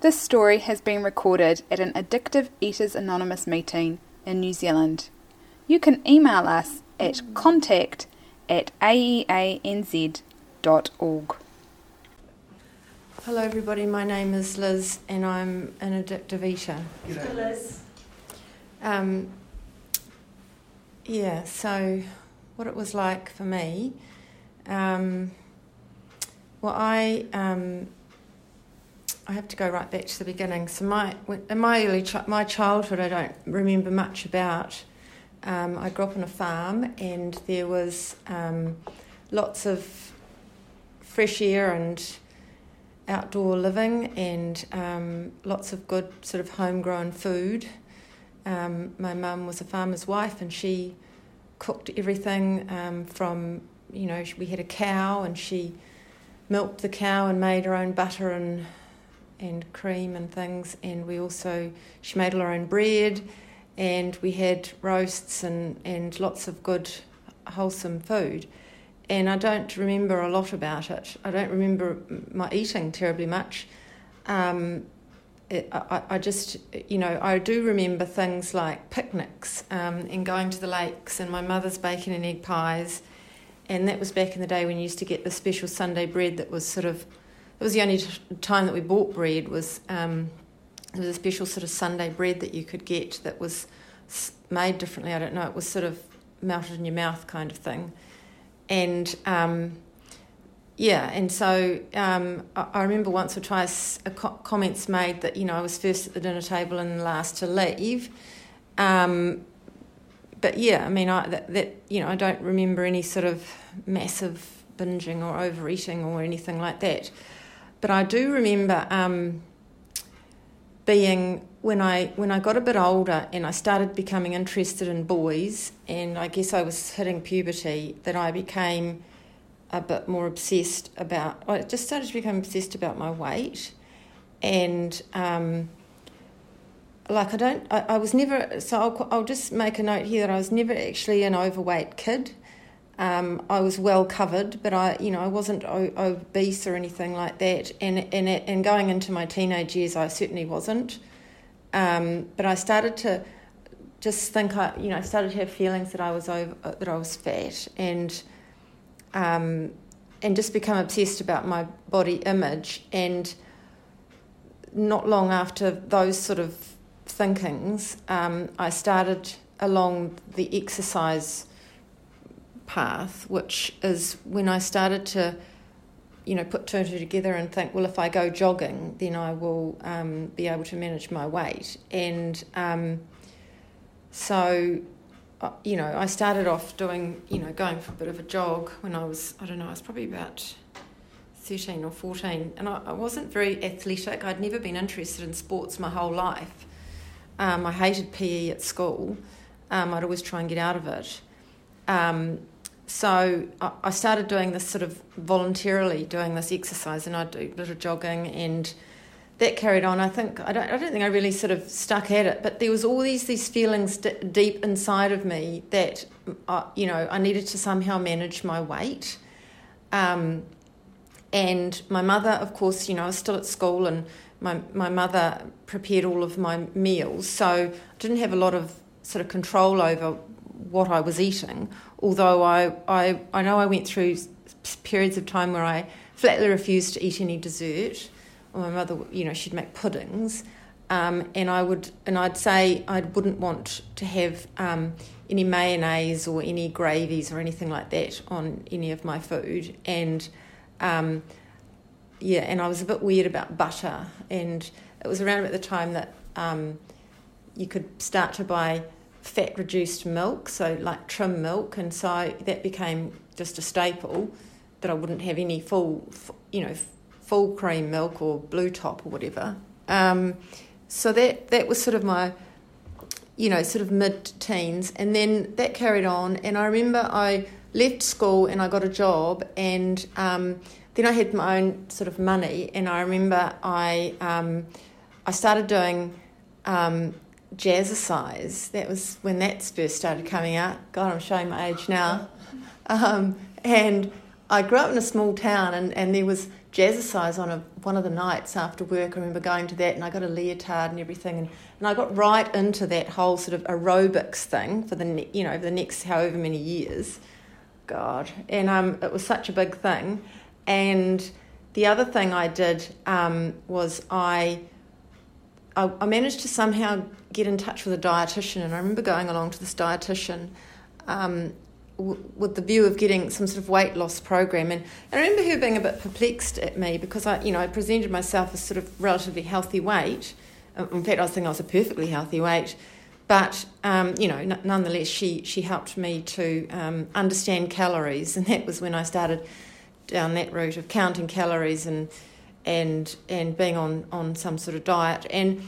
This story has been recorded at an Addictive Eaters Anonymous meeting in New Zealand. You can email us at contact@aeanz.org. Hello everybody, my name is Liz and I'm an addictive eater. Hello Liz. So what it was like for me, I have to go right back to the beginning. So in my childhood, I don't remember much about. I grew up on a farm, and there was lots of fresh air and outdoor living, and lots of good sort of homegrown food. My mum was a farmer's wife, and she cooked everything from, you know, we had a cow, and she milked the cow and made her own butter and cream and things, and she made all her own bread, and we had roasts and lots of good wholesome food. And I don't remember a lot about it. I don't remember my eating terribly much. I do remember things like picnics and going to the lakes and my mother's bacon and egg pies, and that was back in the day when you used to get the special Sunday bread that was sort of, it was the only time that we bought bread, was there was a special sort of Sunday bread that you could get that was made differently. I don't know, it was sort of melted in your mouth kind of thing. And I remember once or twice comments made that, you know, I was first at the dinner table and last to leave. I don't remember any sort of massive binging or overeating or anything like that. But I do remember being, when I got a bit older and I started becoming interested in boys, and I guess I was hitting puberty, that I became a bit more obsessed about, I just started to become obsessed about my weight. And I'll just make a note here that I was never actually an overweight kid. I was well covered, but I wasn't obese or anything like that. And going into my teenage years, I certainly wasn't. But I started to just think, I started to have feelings that I was that I was fat, and just become obsessed about my body image. And not long after those sort of thinkings, I started along the exercise path, which is when I started to, you know, put two and two together and think, well, if I go jogging, then I will be able to manage my weight. And I started off doing, you know, going for a bit of a jog when I was probably about 13 or 14, and I wasn't very athletic. I'd never been interested in sports my whole life. I hated PE at school. I'd always try and get out of it. So I started doing this sort of voluntarily doing this exercise, and I'd do a little jogging, and that carried on. I think I don't think I really sort of stuck at it, but there was all these feelings deep inside of me that I needed to somehow manage my weight. And my mother, of course, you know, I was still at school, and my mother prepared all of my meals, so I didn't have a lot of sort of control over what I was eating, although I know I went through periods of time where I flatly refused to eat any dessert. My mother, you know, she'd make puddings, I'd say I wouldn't want to have any mayonnaise or any gravies or anything like that on any of my food, and I was a bit weird about butter, and it was around about the time that you could start to buy fat-reduced milk, so like trim milk, and so that became just a staple, that I wouldn't have any full cream milk or blue top or whatever. So that was sort of my, you know, sort of mid-teens, and then that carried on, and I remember I left school and I got a job, and then I had my own sort of money, and I remember I started doing... Jazzercise. That was when that first started coming out. God, I'm showing my age now. And I grew up in a small town, and there was Jazzercise on one of the nights after work. I remember going to that and I got a leotard and everything, and I got right into that whole sort of aerobics thing for the next however many years. God. And it was such a big thing. And the other thing I did was I managed to somehow get in touch with a dietitian, and I remember going along to this dietitian with the view of getting some sort of weight loss program, and I remember her being a bit perplexed at me because I presented myself as sort of relatively healthy weight. In fact, I was thinking I was a perfectly healthy weight, but nonetheless, she helped me to understand calories, and that was when I started down that route of counting calories and being on some sort of diet. And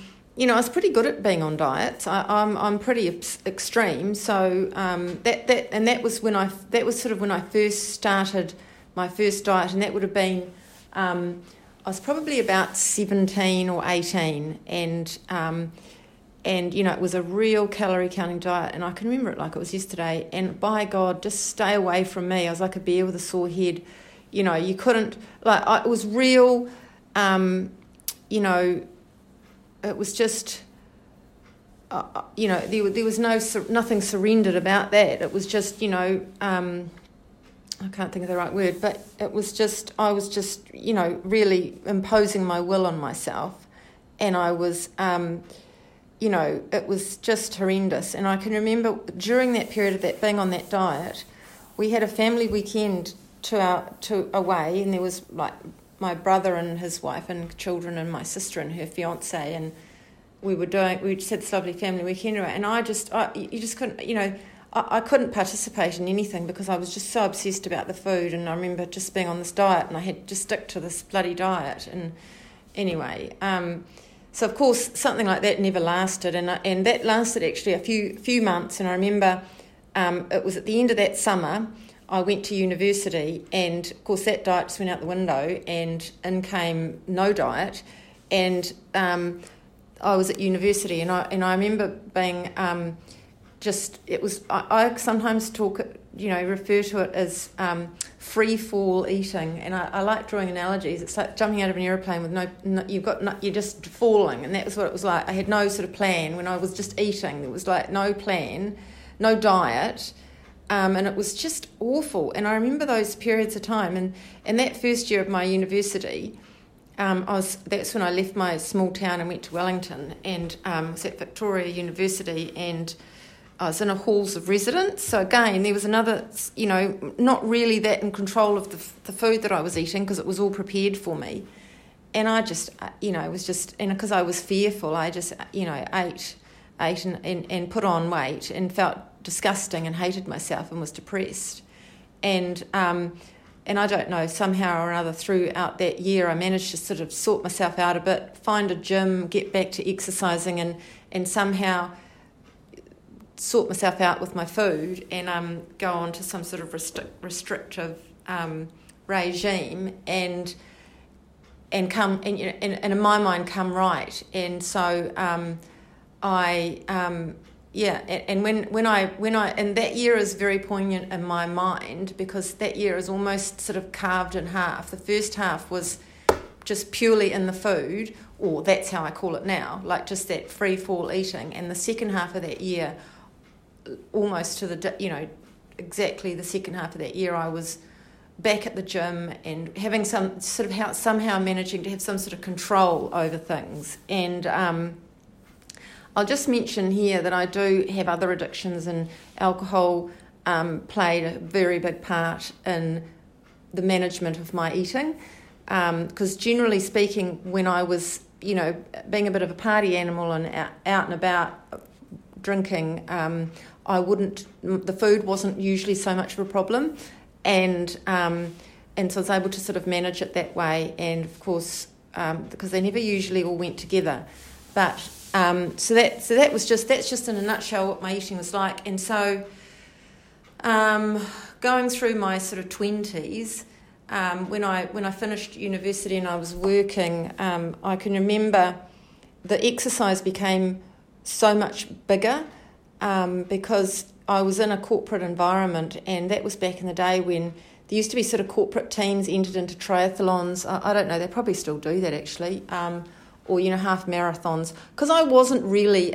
I was pretty good at being on diets. I'm pretty extreme, so that was when I first started my first diet, and that would have been I was probably about 17 or 18, and it was a real calorie counting diet, and I can remember it like it was yesterday. And by God, just stay away from me. I was like a bear with a sore head. You couldn't, it was real, it was just, there was nothing surrendered about that. It was just, I can't think of the right word, but it was just, I was just, really imposing my will on myself. And I was, it was just horrendous. And I can remember during that period of that being on that diet, we had a family weekend to away, and there was like my brother and his wife and children and my sister and her fiance, and we just had this lovely family weekend away, and I couldn't participate in anything because I was just so obsessed about the food, and I remember just being on this diet, and I had to stick to this bloody diet. And anyway, so of course something like that never lasted, and that lasted actually a few months. And I remember it was at the end of that summer I went to university, and of course that diet just went out the window, and in came no diet. And I was at university, and I remember being I sometimes talk, refer to it as free fall eating, and I like drawing analogies. It's like jumping out of an aeroplane with you're just falling, and that was what it was like. I had no sort of plan when I was just eating. There was like no plan, no diet. And it was just awful. And I remember those periods of time. And that first year of my university, that's when I left my small town and went to Wellington. And I was at Victoria University, and I was in a halls of residence. So again, there was another, not really that in control of the food that I was eating, because it was all prepared for me. And I just, it was just, and because I was fearful, I just, ate and put on weight and felt disgusting and hated myself and was depressed. And and I don't know, somehow or another throughout that year I managed to sort of sort myself out a bit, find a gym, get back to exercising, and somehow sort myself out with my food, and go on to some sort of restrictive regime and come and in my mind come right. And so when I and that year is very poignant in my mind, because that year is almost sort of carved in half. The first half was just purely in the food, or that's how I call it now, like just that free fall eating. And the second half of that year, almost to the exactly the second half of that year, I was back at the gym and having some sort of somehow managing to have some sort of control over things. And I'll just mention here that I do have other addictions, and alcohol played a very big part in the management of my eating, because generally speaking, when I was, being a bit of a party animal and out and about drinking, the food wasn't usually so much of a problem, and so I was able to sort of manage it that way. And of course, because they never usually all went together, but. That's just in a nutshell what my eating was like. And so going through my sort of 20s, when I finished university and I was working, I can remember the exercise became so much bigger, because I was in a corporate environment, and that was back in the day when There used to be sort of corporate teams entered into triathlons. I don't know, they probably still do that actually, or, you know, half marathons. Because I wasn't really,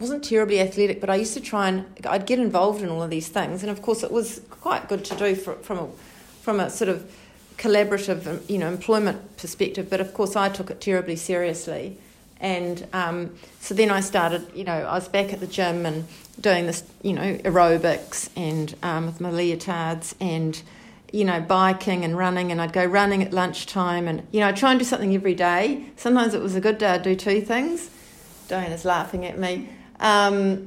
wasn't terribly athletic, but I used to try and, I'd get involved in all of these things. And of course it was quite good to do from a sort of collaborative, you know, employment perspective. But of course I took it terribly seriously. And so then I started, you know, I was back at the gym and doing this, you know, aerobics and with my leotards and, you know, biking and running. And I'd go running at lunchtime and, you know, I'd try and do something every day. Sometimes it was a good day, I'd do two things. Diana's laughing at me. And,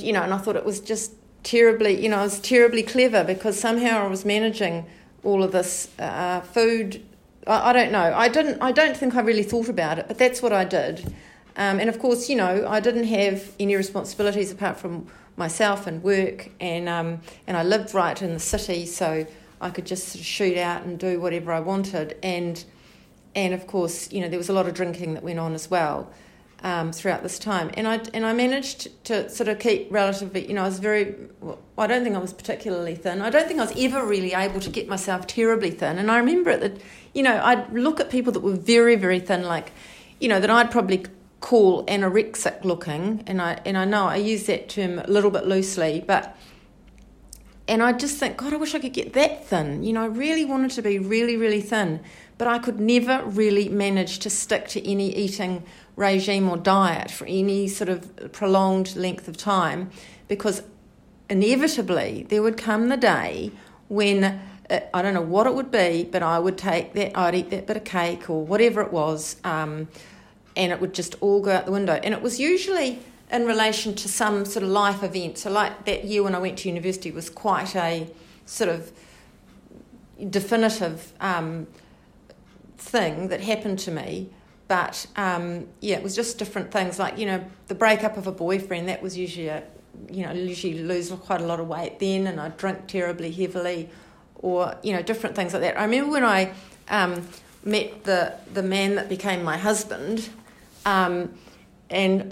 you know, and I thought it was just terribly, you know, I was terribly clever because somehow I was managing all of this food. I don't know. I don't think I really thought about it, but that's what I did. And of course, you know, I didn't have any responsibilities apart from myself and work, and I lived right in the city, so I could just sort of shoot out and do whatever I wanted. And of course, you know, there was a lot of drinking that went on as well throughout this time. And I managed to sort of keep relatively, you know, I was very, well, I don't think I was particularly thin. I don't think I was ever really able to get myself terribly thin. And I remember at the, you know, I'd look at people that were very, very thin, like, you know, that I'd probably call anorexic looking, and I know I use that term a little bit loosely, but, and I just think, God, I wish I could get that thin. You know, I really wanted to be really, really thin, but I could never really manage to stick to any eating regime or diet for any sort of prolonged length of time, because inevitably there would come the day when, I don't know what it would be, but I would take that, I'd eat that bit of cake or whatever it was, and it would just all go out the window. And it was usually in relation to some sort of life event. So like that year when I went to university was quite a sort of definitive thing that happened to me. But, yeah, it was just different things. Like, you know, the breakup of a boyfriend, that was usually, you know, usually lose quite a lot of weight then, and I'd drink terribly heavily, or, you know, different things like that. I remember when I met the man that became my husband, and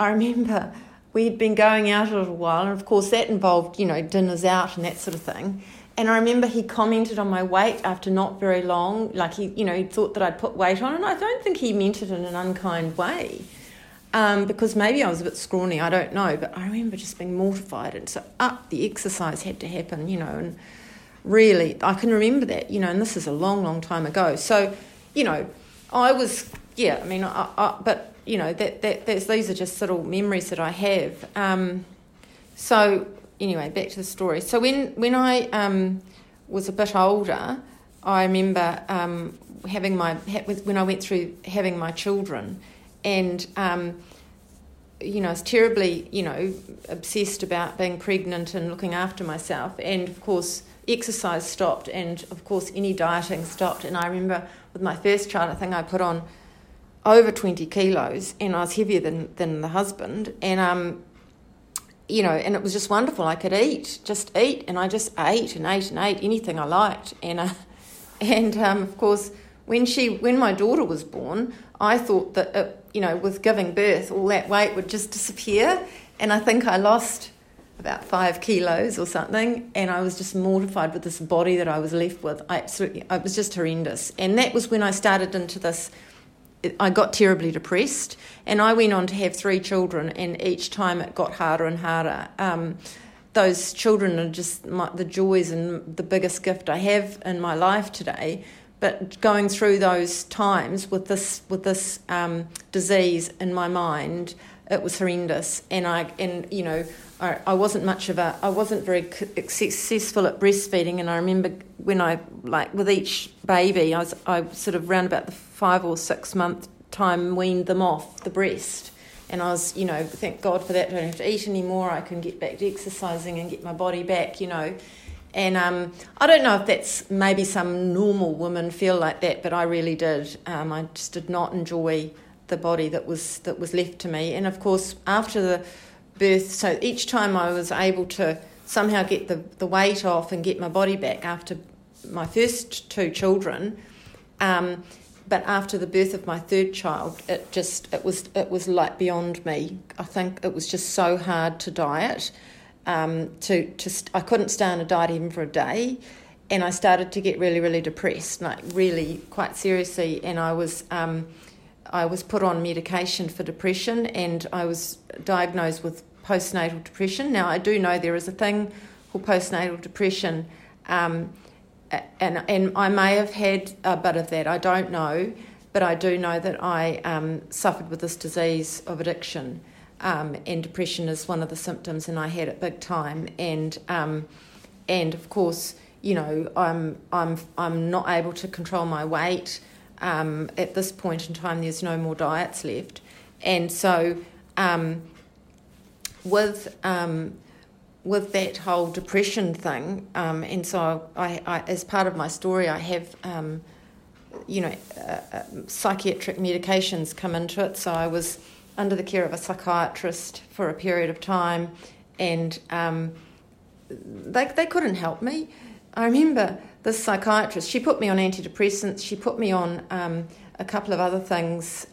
I remember we'd been going out a little while, and of course that involved, you know, dinners out and that sort of thing. And I remember he commented on my weight after not very long, like he, you know, he thought that I'd put weight on, and I don't think he meant it in an unkind way, because maybe I was a bit scrawny, I don't know, but I remember just being mortified, and so up the exercise had to happen, you know, and really, I can remember that, you know, and this is a long, long time ago. So, you know, I was, yeah, I mean, but, you know, these are just little memories that I have. So, anyway, back to the story. So when I was a bit older, I remember when I went through having my children, and, you know, I was terribly, you know, obsessed about being pregnant and looking after myself, and, of course, exercise stopped, and of course any dieting stopped. And I remember with my first child, I think I put on over 20 kilos, and I was heavier than the husband, and you know, and it was just wonderful. I could eat, and I just ate anything I liked, and of course when my daughter was born, I thought that you know, with giving birth, all that weight would just disappear, and I think I lost about 5 kilos or something, and I was just mortified with this body that I was left with. It was just horrendous. And that was when I started into this, I got terribly depressed, and I went on to have 3 children, and each time it got harder and harder. Those children are just the joys and the biggest gift I have in my life today, but going through those times with this disease in my mind, it was horrendous. And you know, I wasn't very successful at breastfeeding, and I remember when I, like with each baby, I sort of round about the 5 or 6 month time weaned them off the breast, and I was, you know, thank God for that, I don't have to eat anymore, I can get back to exercising and get my body back, you know, and I don't know if that's, maybe some normal women feel like that, but I really did. I just did not enjoy the body that was left to me. And of course after the birth, so each time I was able to somehow get the weight off and get my body back after my first 2 children, but after the birth of my 3rd child, it was like beyond me. I think it was just so hard to diet. I couldn't stay on a diet even for a day, And I started to get really, really depressed, like really quite seriously. And I was put on medication for depression, and I was diagnosed with postnatal depression. Now, I do know there is a thing called postnatal depression, and I may have had a bit of that. I don't know, but I do know that I suffered with this disease of addiction, and depression is one of the symptoms, and I had it big time. And of course, you know, I'm not able to control my weight. At this point in time, there's no more diets left, and so with that whole depression thing, and so I as part of my story, I have psychiatric medications come into it. So I was under the care of a psychiatrist for a period of time, and they couldn't help me. I remember this psychiatrist, she put me on antidepressants, she put me on a couple of other things,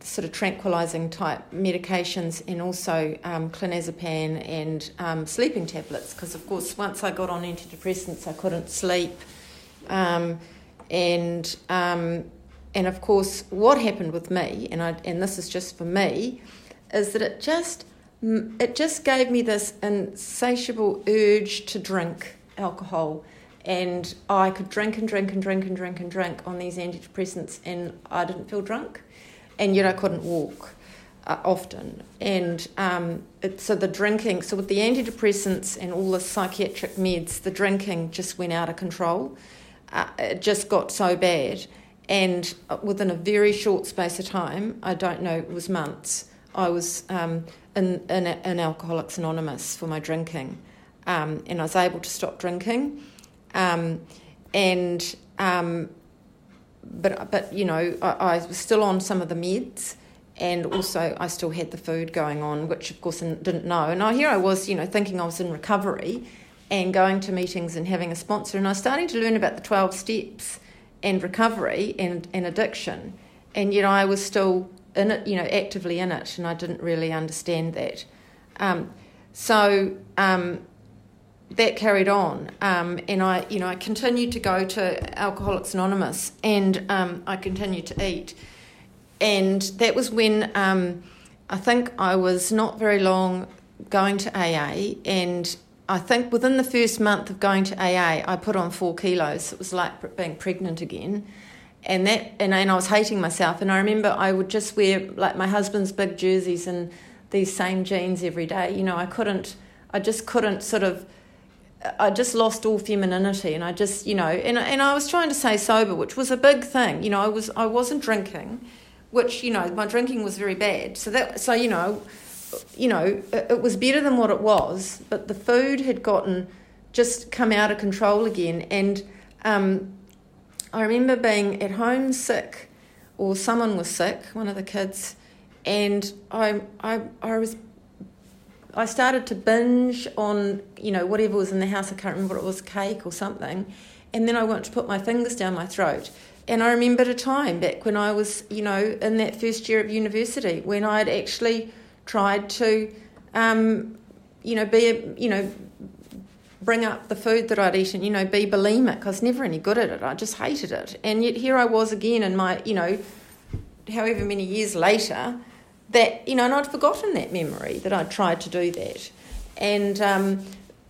sort of tranquilizing type medications, and also clonazepam and sleeping tablets, because of course once I got on antidepressants I couldn't sleep, and of course what happened with me, and this is just for me, is that it just gave me this insatiable urge to drink alcohol, and I could drink on these antidepressants, and I didn't feel drunk, and yet I couldn't walk often. And so the drinking, so with the antidepressants and all the psychiatric meds, the drinking just went out of control. It just got so bad, and within a very short space of time, I don't know, it was months, I was in Alcoholics Anonymous for my drinking, and I was able to stop drinking, but you know, I was still on some of the meds, and also I still had the food going on, which of course I didn't know. And here I was, you know, thinking I was in recovery, and going to meetings and having a sponsor, and I was starting to learn about the 12 steps and recovery and addiction, and yet I was still in it, you know, actively in it, and I didn't really understand that. That carried on, and I continued to go to Alcoholics Anonymous, and I continued to eat, and that was when I think I was not very long going to AA, and I think within the first month of going to AA, I put on 4 kilos. It was like being pregnant again. And I was hating myself. And I remember I would just wear like my husband's big jerseys and these same jeans every day. You know, I just lost all femininity. And I just, you know, and I was trying to stay sober, which was a big thing. You know, I wasn't drinking, which, you know, my drinking was very bad. So you know, it was better than what it was. But the food had come out of control again, and I remember being at home sick, or someone was sick, one of the kids, and I started to binge on, you know, whatever was in the house. I can't remember what it was, cake or something, and then I wanted to put my fingers down my throat. And I remembered a time back when I was, you know, in that first year of university, when I had actually tried to, bring up the food that I'd eaten, you know, be bulimic. I was never any good at it. I just hated it. And yet here I was again in my, you know, however many years later, that, you know, and I'd forgotten that memory that I'd tried to do that. And,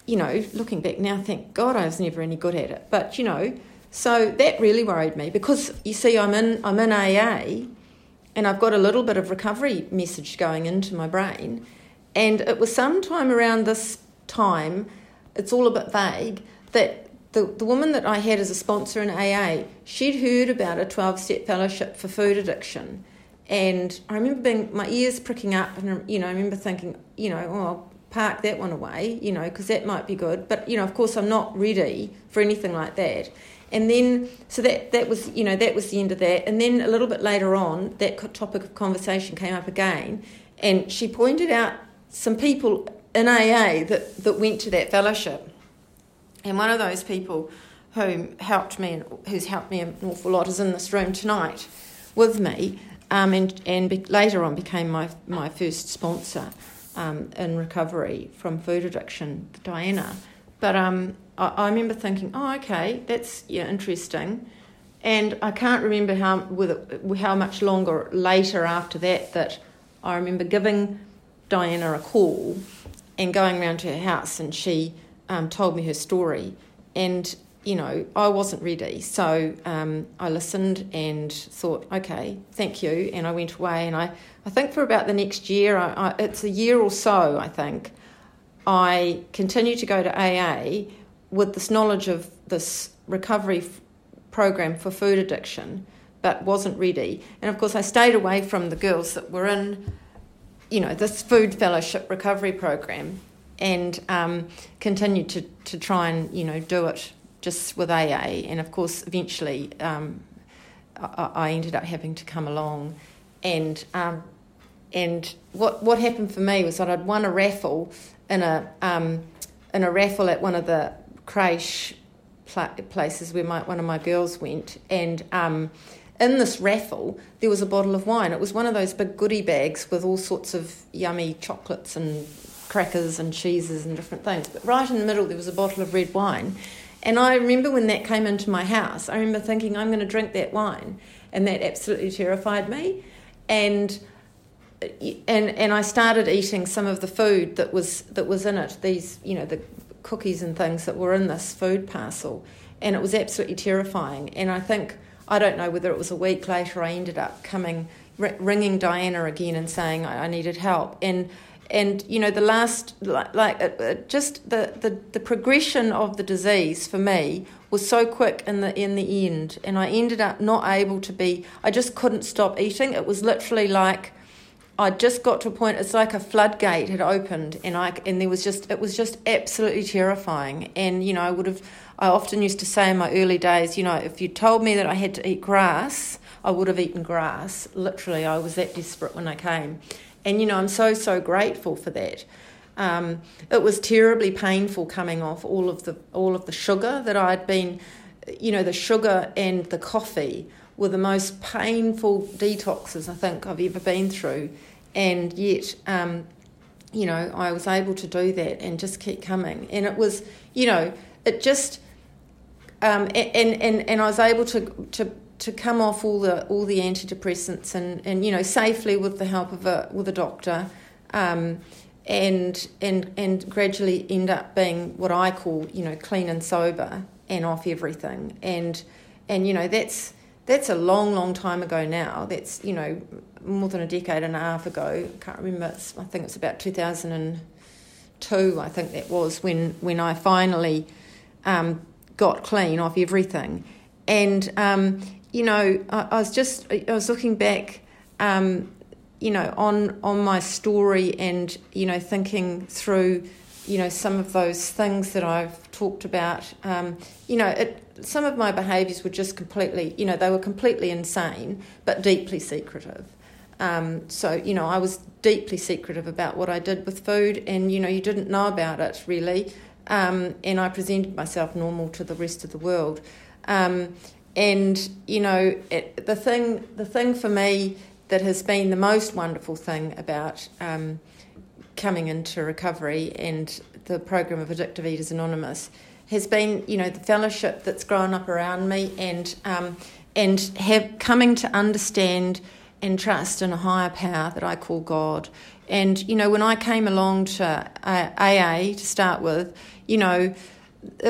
you know, looking back now, thank God I was never any good at it. But, you know, so that really worried me, because, you see, I'm in AA and I've got a little bit of recovery message going into my brain. And it was sometime around this time, it's all a bit vague, that the woman that I had as a sponsor in AA, she'd heard about a 12-step fellowship for food addiction. And I remember my ears pricking up, and, you know, I remember thinking, you know, oh, I'll park that one away, you know, because that might be good. But, you know, of course I'm not ready for anything like that. And then, so that was, you know, that was the end of that. And then a little bit later on, that topic of conversation came up again, and she pointed out some people in AA that went to that fellowship, and one of those people who's helped me an awful lot is in this room tonight with me, later on became my first sponsor in recovery from food addiction, Diana. But I remember thinking, oh, okay, that's interesting. And I can't remember how much longer later after that I remember giving Diana a call and going round to her house, and she told me her story. And, I wasn't ready. So I listened and thought, okay, thank you. And I went away, and I think for about the next year, it's a year or so, I think, I continued to go to AA with this knowledge of this recovery program for food addiction, but wasn't ready. And of course, I stayed away from the girls that were in, this food fellowship recovery program, and continued to try and, do it just with AA. And of course, eventually I ended up having to come along. And what happened for me was that I'd won a raffle in a raffle at one of the crèche places where one of my girls went, and in this raffle there was a bottle of wine. It was one of those big goodie bags with all sorts of yummy chocolates and crackers and cheeses and different things, but right in the middle there was a bottle of red wine. And I remember when that came into my house, I remember thinking, I'm going to drink that wine, and that absolutely terrified me. And I started eating some of the food that was in it, these the cookies and things that were in this food parcel, and it was absolutely terrifying. And I think, I don't know whether it was a week later, I ended up ringing Diana again and saying I needed help. And the last, just the progression of the disease for me was so quick in the end, and I ended up not able to be. I just couldn't stop eating. It was literally like, I just got to a point, it's like a floodgate had opened, and it was just absolutely terrifying. And I often used to say in my early days, if you told me that I had to eat grass, I would have eaten grass. Literally, I was that desperate when I came. And I'm so grateful for that. It was terribly painful coming off all of the sugar that I'd been, the sugar and the coffee were the most painful detoxes I think I've ever been through. And yet, I was able to do that and just keep coming. And it was, it just, and I was able to come off all the antidepressants and safely with the help of a doctor, and gradually end up being what I call, clean and sober and off everything. And that's a long, long time ago now. That's, more than a decade and a half ago. I can't remember. I think it's about 2002, I think that was, when I finally got clean off everything. And, I was looking back, on my story and, thinking through, some of those things that I've talked about, some of my behaviours were just completely, they were completely insane, but deeply secretive. I was deeply secretive about what I did with food, and, you didn't know about it really. And I presented myself normal to the rest of the world. The thing for me that has been the most wonderful thing about coming into recovery and the program of Addictive Eaters Anonymous has been, the fellowship that's grown up around me, and have coming to understand and trust in a higher power that I call God. And, when I came along to AA to start with, it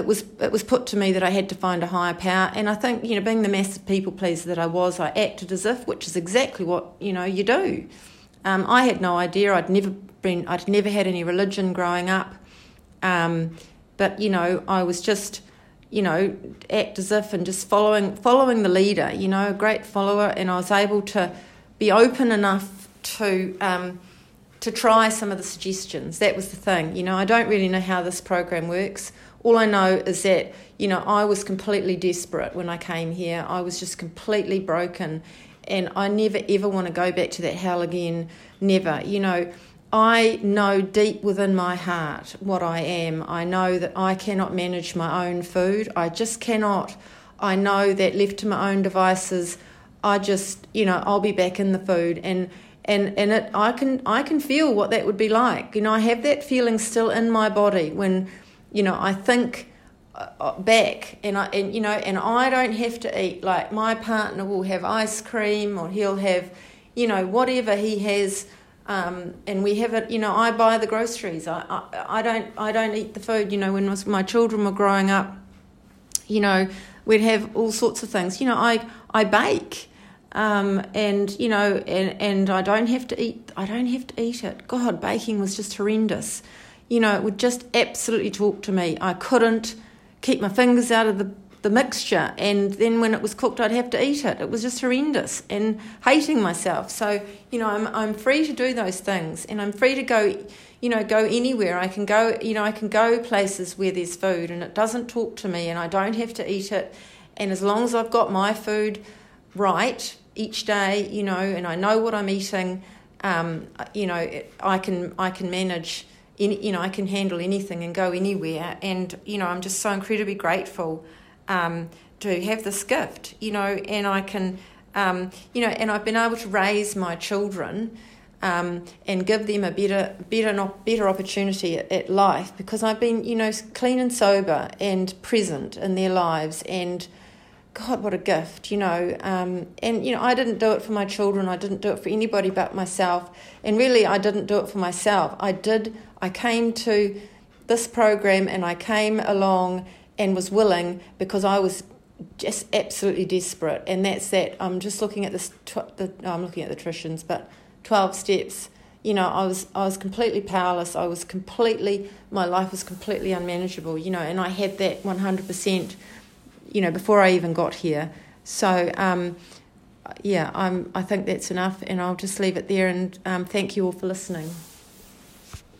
was put to me that I had to find a higher power. And I think, being the massive people pleaser that I was, I acted as if, which is exactly what, you do. I had no idea. I'd never had any religion growing up. But, I was just, act as if and just following the leader, a great follower. And I was able to be open enough to try some of the suggestions. That was the thing. I don't really know how this program works. All I know is that, I was completely desperate when I came here. I was just completely broken. And I never, ever want to go back to that hell again. Never. I know deep within my heart what I am. I know that I cannot manage my own food. I just cannot. I know that left to my own devices, I just, I'll be back in the food. And it, I can feel what that would be like. I have that feeling still in my body when, I think back, and I don't have to eat. Like, my partner will have ice cream, or he'll have, whatever he has, and we have it. I buy the groceries. I don't eat the food. When my children were growing up, we'd have all sorts of things. I bake, and I don't have to eat. I don't have to eat it. God, baking was just horrendous. It would just absolutely talk to me. I couldn't keep my fingers out of the mixture, and then when it was cooked, I'd have to eat it. It was just horrendous, and hating myself. So, I'm free to do those things, and I'm free to go, go anywhere. I can go, I can go places where there's food, and it doesn't talk to me, and I don't have to eat it. And as long as I've got my food right each day, and I know what I'm eating, I can manage. I can handle anything and go anywhere, and I'm just so incredibly grateful to have this gift, and I can, and I've been able to raise my children and give them a better opportunity at life, because I've been, clean and sober and present in their lives, and God, what a gift, I didn't do it for my children. I didn't do it for anybody but myself. And really, I didn't do it for myself. I came to this program, and I came along and was willing, because I was just absolutely desperate. And that's that. I'm just looking at this, I'm looking at the nutrition's, but 12 steps, I was completely powerless. My life was completely unmanageable, and I had that 100%. Before I even got here. So, I think that's enough, and I'll just leave it there, and thank you all for listening.